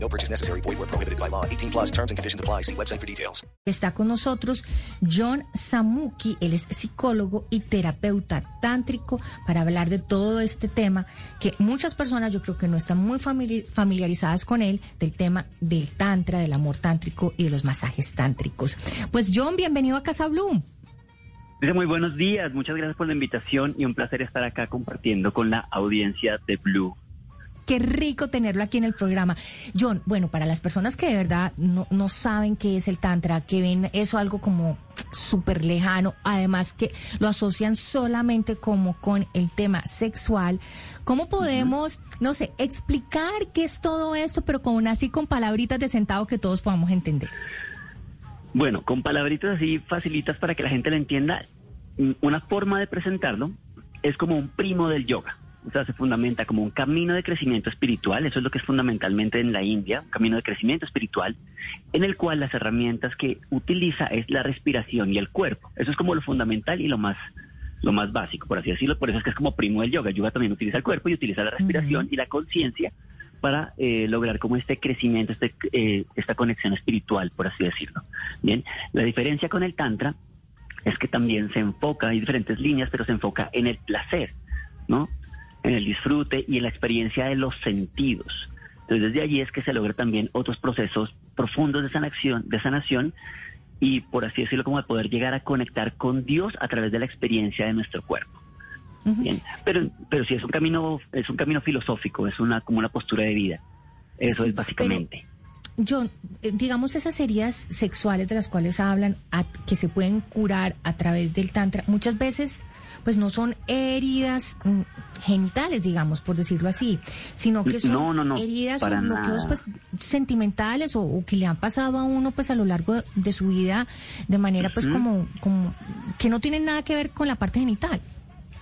No purchase necessary. Void where prohibited by law. 18 plus terms and conditions apply. See website for details. Está con nosotros John Sanmuki. Él es psicólogo y terapeuta tántrico para hablar de todo este tema que muchas personas yo creo que no están muy familiarizadas con él, del tema del tantra, del amor tántrico y de los masajes tántricos. Pues John, bienvenido a Casa Bloom. Muy buenos días. Muchas gracias por la invitación y un placer estar acá compartiendo con la audiencia de Blue. Qué rico tenerlo aquí en el programa. John, bueno, para las personas que de verdad no saben qué es el tantra, que ven eso algo como súper lejano, además que lo asocian solamente como con el tema sexual, ¿cómo podemos, no sé, explicar qué es todo esto, pero con así con palabritas de sentado que todos podamos entender? Bueno, con palabritas así facilitas para que la gente lo entienda. Una forma de presentarlo es como un primo del yoga. O sea, se fundamenta como un camino de crecimiento espiritual, eso es lo que es fundamentalmente en la India, un camino de crecimiento espiritual, en el cual las herramientas que utiliza es la respiración y el cuerpo. Eso es como lo fundamental y lo más básico, por así decirlo. Por eso es que es como primo del yoga. El yoga también utiliza el cuerpo y utiliza la respiración y la conciencia para lograr como este crecimiento, esta conexión espiritual, por así decirlo. Bien, la diferencia con el tantra es que también se enfoca, hay diferentes líneas, pero se enfoca en el placer, ¿no?, en el disfrute y en la experiencia de los sentidos. Entonces, desde allí es que se logran también otros procesos profundos de sanación y, por así decirlo, como de poder llegar a conectar con Dios a través de la experiencia de nuestro cuerpo. Bien. Pero sí, es un camino filosófico, es como una postura de vida. Eso sí, es básicamente. John, digamos, esas heridas sexuales de las cuales hablan, que se pueden curar a través del tantra, muchas veces pues no son heridas genitales, digamos, por decirlo así, sino que son heridas o bloqueos pues, sentimentales o que le han pasado a uno pues a lo largo de su vida de manera pues como que no tienen nada que ver con la parte genital.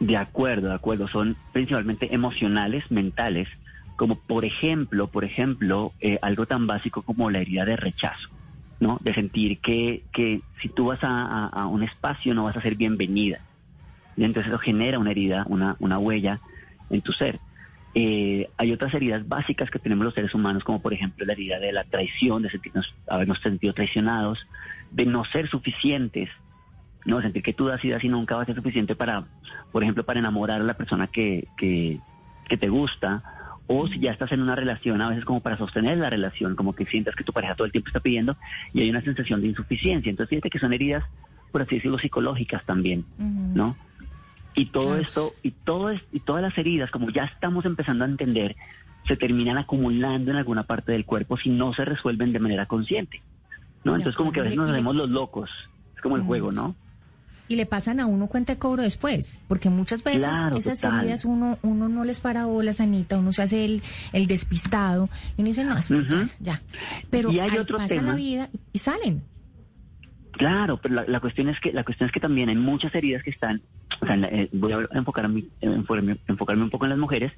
De acuerdo, son principalmente emocionales, mentales, como por ejemplo, algo tan básico como la herida de rechazo, ¿no? De sentir que si tú vas a un espacio no vas a ser bienvenida. Y entonces eso genera una herida, una huella en tu ser. Hay otras heridas básicas que tenemos los seres humanos, como por ejemplo la herida de la traición, de habernos sentido traicionados, de no ser suficientes, ¿no? Sentir que tú das y das y nunca va a ser suficiente para, por ejemplo, para enamorar a la persona que te gusta, o si ya estás en una relación, a veces como para sostener la relación, como que sientas que tu pareja todo el tiempo está pidiendo y hay una sensación de insuficiencia. Entonces fíjate que son heridas, por así decirlo, psicológicas también, ¿no? Y todo esto, y todas las heridas, como ya estamos empezando a entender, se terminan acumulando en alguna parte del cuerpo si no se resuelven de manera consciente, ¿no? Entonces como que a veces nos hacemos los locos, es como el juego, ¿no? Y le pasan a uno cuenta de cobro después, porque muchas veces heridas uno no les para bolas, Anita, uno se hace el despistado, y uno dice, no, esto ya. Pero y hay otro pasa tema. La vida y salen. Claro, pero la cuestión es que también hay muchas heridas que están, o sea, voy a enfocarme un poco en las mujeres,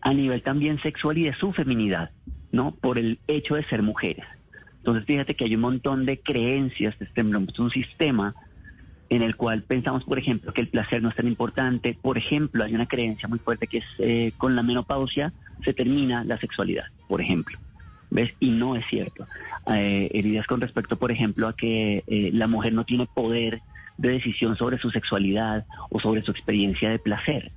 a nivel también sexual y de su feminidad, ¿no? Por el hecho de ser mujeres. Entonces, fíjate que hay un montón de creencias, es un sistema en el cual pensamos, por ejemplo, que el placer no es tan importante. Por ejemplo, hay una creencia muy fuerte que es con la menopausia se termina la sexualidad, por ejemplo. ¿Ves? Y no es cierto. Heridas con respecto, por ejemplo, a que la mujer no tiene poder de decisión sobre su sexualidad o sobre su experiencia de placer.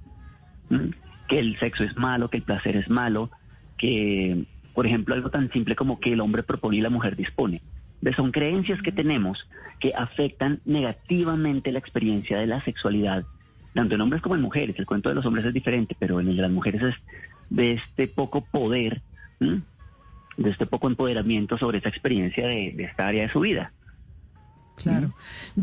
Que el sexo es malo, que el placer es malo, que, por ejemplo, algo tan simple como que el hombre propone y la mujer dispone. Son creencias que tenemos que afectan negativamente la experiencia de la sexualidad, tanto en hombres como en mujeres. El cuento de los hombres es diferente, pero en el de las mujeres es de este poco poder, de este poco empoderamiento sobre esa experiencia de esta área de su vida. Claro.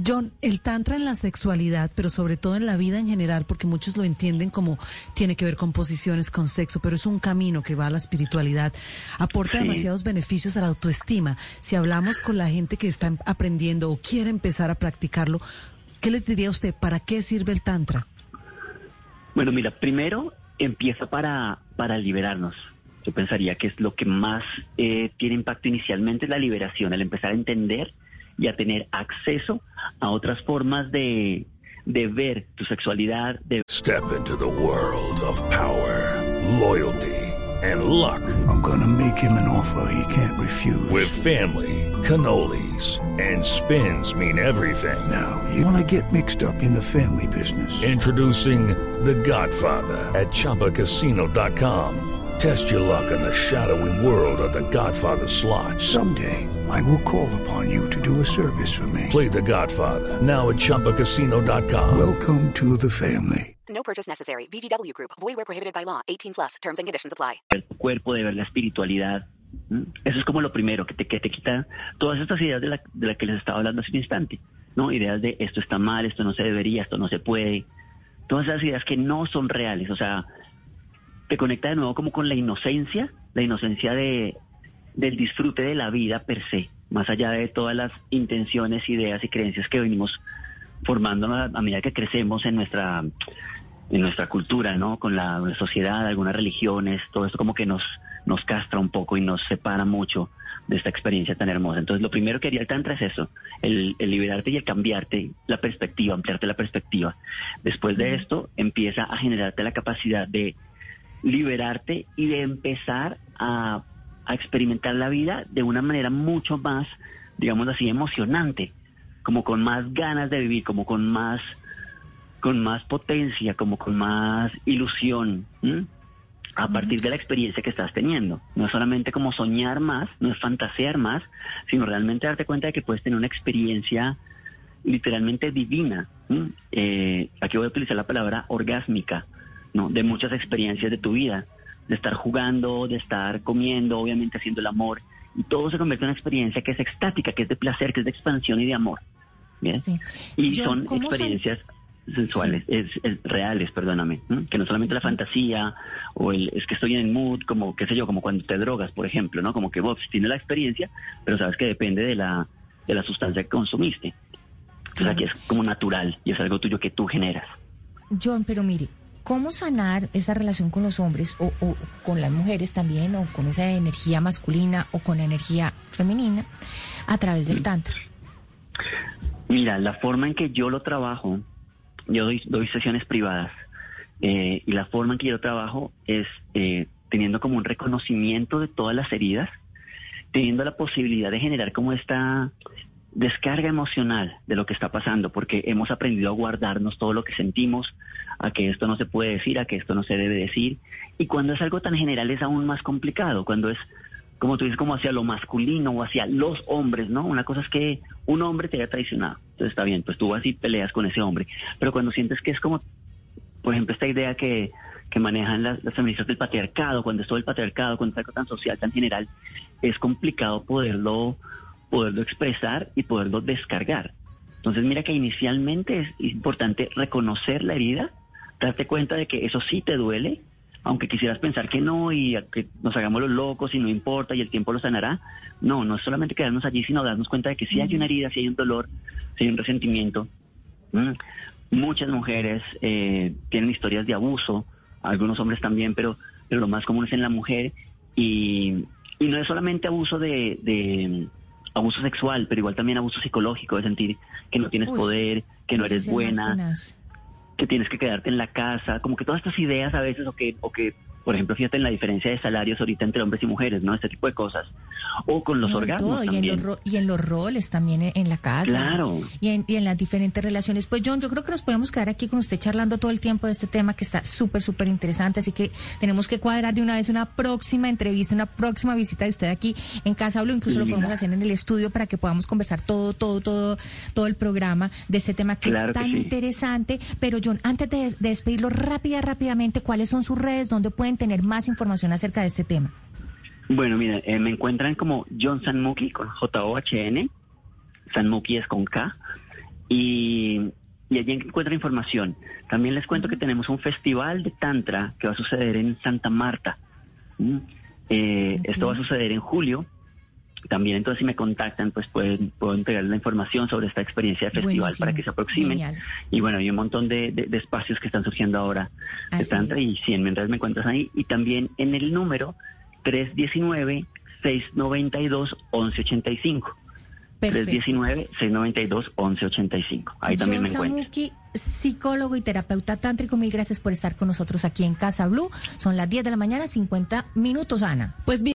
John, el tantra en la sexualidad, pero sobre todo en la vida en general, porque muchos lo entienden como tiene que ver con posiciones, con sexo, pero es un camino que va a la espiritualidad. Aporta demasiados beneficios a la autoestima. Si hablamos con la gente que está aprendiendo o quiere empezar a practicarlo, ¿qué les diría usted? ¿Para qué sirve el tantra? Bueno, mira, primero empieza para liberarnos. Yo pensaría que es lo que más tiene impacto inicialmente, la liberación, el empezar a entender y a tener acceso a otras formas de ver tu sexualidad. Step into the world of power, loyalty, and luck. I'm gonna make him an offer he can't refuse. With family, cannolis, and spins mean everything. Now, you wanna get mixed up in the family business. Introducing The Godfather at Chumbacasino.com. Test your luck in the shadowy world of The Godfather slot. Someday, I will call upon you to do a service for me. Play The Godfather, now at ChumbaCasino.com. Welcome to the family. No purchase necessary. VGW Group. Void where prohibited by law. 18+. Terms and conditions apply. El cuerpo, de ver la espiritualidad. Eso es como lo primero, que te quita todas estas ideas de la que les estaba hablando hace un instante, ¿no? Ideas de esto está mal, esto no se debería, esto no se puede. Todas esas ideas que no son reales, o sea, te conecta de nuevo como con la inocencia del disfrute de la vida per se, más allá de todas las intenciones, ideas y creencias que venimos formándonos a medida que crecemos en nuestra cultura, ¿no? Con la sociedad, algunas religiones, todo esto como que nos castra un poco y nos separa mucho de esta experiencia tan hermosa. Entonces, lo primero que haría el tantra es eso, el liberarte y el cambiarte la perspectiva, ampliarte la perspectiva. Después de esto, empieza a generarte la capacidad de liberarte y de empezar a experimentar la vida de una manera mucho más, digamos así, emocionante, como con más ganas de vivir, como con más potencia, como con más ilusión, a partir de la experiencia que estás teniendo. No es solamente como soñar más, no es fantasear más, sino realmente darte cuenta de que puedes tener una experiencia literalmente divina. Aquí voy a utilizar la palabra orgásmica, ¿no? De muchas experiencias de tu vida, de estar jugando, de estar comiendo, obviamente haciendo el amor, y todo se convierte en una experiencia que es extática, que es de placer, que es de expansión y de amor. ¿Bien? Sí. Y son experiencias sensuales, sí, reales, perdóname, ¿no? Que no solamente la fantasía o el es que estoy en el mood, como qué sé yo, como cuando te drogas, por ejemplo, ¿no? Como que vos tienes la experiencia, pero sabes que depende de la sustancia que consumiste. Entonces, claro, aquí es como natural y es algo tuyo que tú generas. John, pero mire, ¿cómo sanar esa relación con los hombres o con las mujeres también, o con esa energía masculina o con la energía femenina a través del tantra? Mira, la forma en que yo lo trabajo, yo doy sesiones privadas, y la forma en que yo lo trabajo es teniendo como un reconocimiento de todas las heridas, teniendo la posibilidad de generar como esta descarga emocional de lo que está pasando, porque hemos aprendido a guardarnos todo lo que sentimos, a que esto no se puede decir, a que esto no se debe decir, y cuando es algo tan general es aún más complicado, cuando es, como tú dices, como hacia lo masculino o hacia los hombres, ¿no? Una cosa es que un hombre te haya traicionado, entonces está bien, pues tú vas y peleas con ese hombre, pero cuando sientes que es como, por ejemplo, esta idea que manejan las feministas del patriarcado, cuando es todo el patriarcado, cuando es algo tan social, tan general, es complicado poderlo expresar y poderlo descargar. Entonces mira que inicialmente es importante reconocer la herida, darte cuenta de que eso sí te duele, aunque quisieras pensar que no y que nos hagamos los locos y no importa y el tiempo lo sanará. No es solamente quedarnos allí, sino darnos cuenta de que sí hay una herida, sí hay un dolor, sí hay un resentimiento. Muchas mujeres tienen historias de abuso, algunos hombres también, pero lo más común es en la mujer, y no es solamente abuso de abuso sexual, pero igual también abuso psicológico, de sentir que no tienes poder, que no eres buena, que tienes que quedarte en la casa, como que todas estas ideas a veces, o que por ejemplo, fíjate en la diferencia de salarios ahorita entre hombres y mujeres, ¿no? Este tipo de cosas. O con los orgasmos todo, también. Y en los roles también en la casa. Claro. Y en las diferentes relaciones. Pues, John, yo creo que nos podemos quedar aquí con usted charlando todo el tiempo de este tema que está súper, súper interesante. Así que tenemos que cuadrar de una vez una próxima entrevista, una próxima visita de usted aquí en Casa Blue. Incluso lo podemos hacer en el estudio para que podamos conversar todo el programa de este tema que claro es tan que sí interesante. Pero, John, antes de despedirlo rápidamente, ¿cuáles son sus redes? ¿Dónde pueden tener más información acerca de este tema? Bueno, mira, me encuentran como John Sanmuki, con JOHN, Sanmuki es con K, y allí encuentra información. También les cuento que tenemos un festival de Tantra que va a suceder en Santa Marta. Esto va a suceder en julio. También, entonces, si me contactan, pues puedo entregarles la información sobre esta experiencia de festival. Buenísimo. Para que se aproximen. Genial. Y bueno, hay un montón de espacios que están surgiendo ahora de Tantra, y si mientras me encuentras ahí. Y también en el número 319-692-1185. 319-692-1185. Ahí también John Sanmuki, me encuentro. Psicólogo y terapeuta tántrico, mil gracias por estar con nosotros aquí en Casa Blue. Son las 10 de la mañana, 50 minutos, Ana. Pues bien.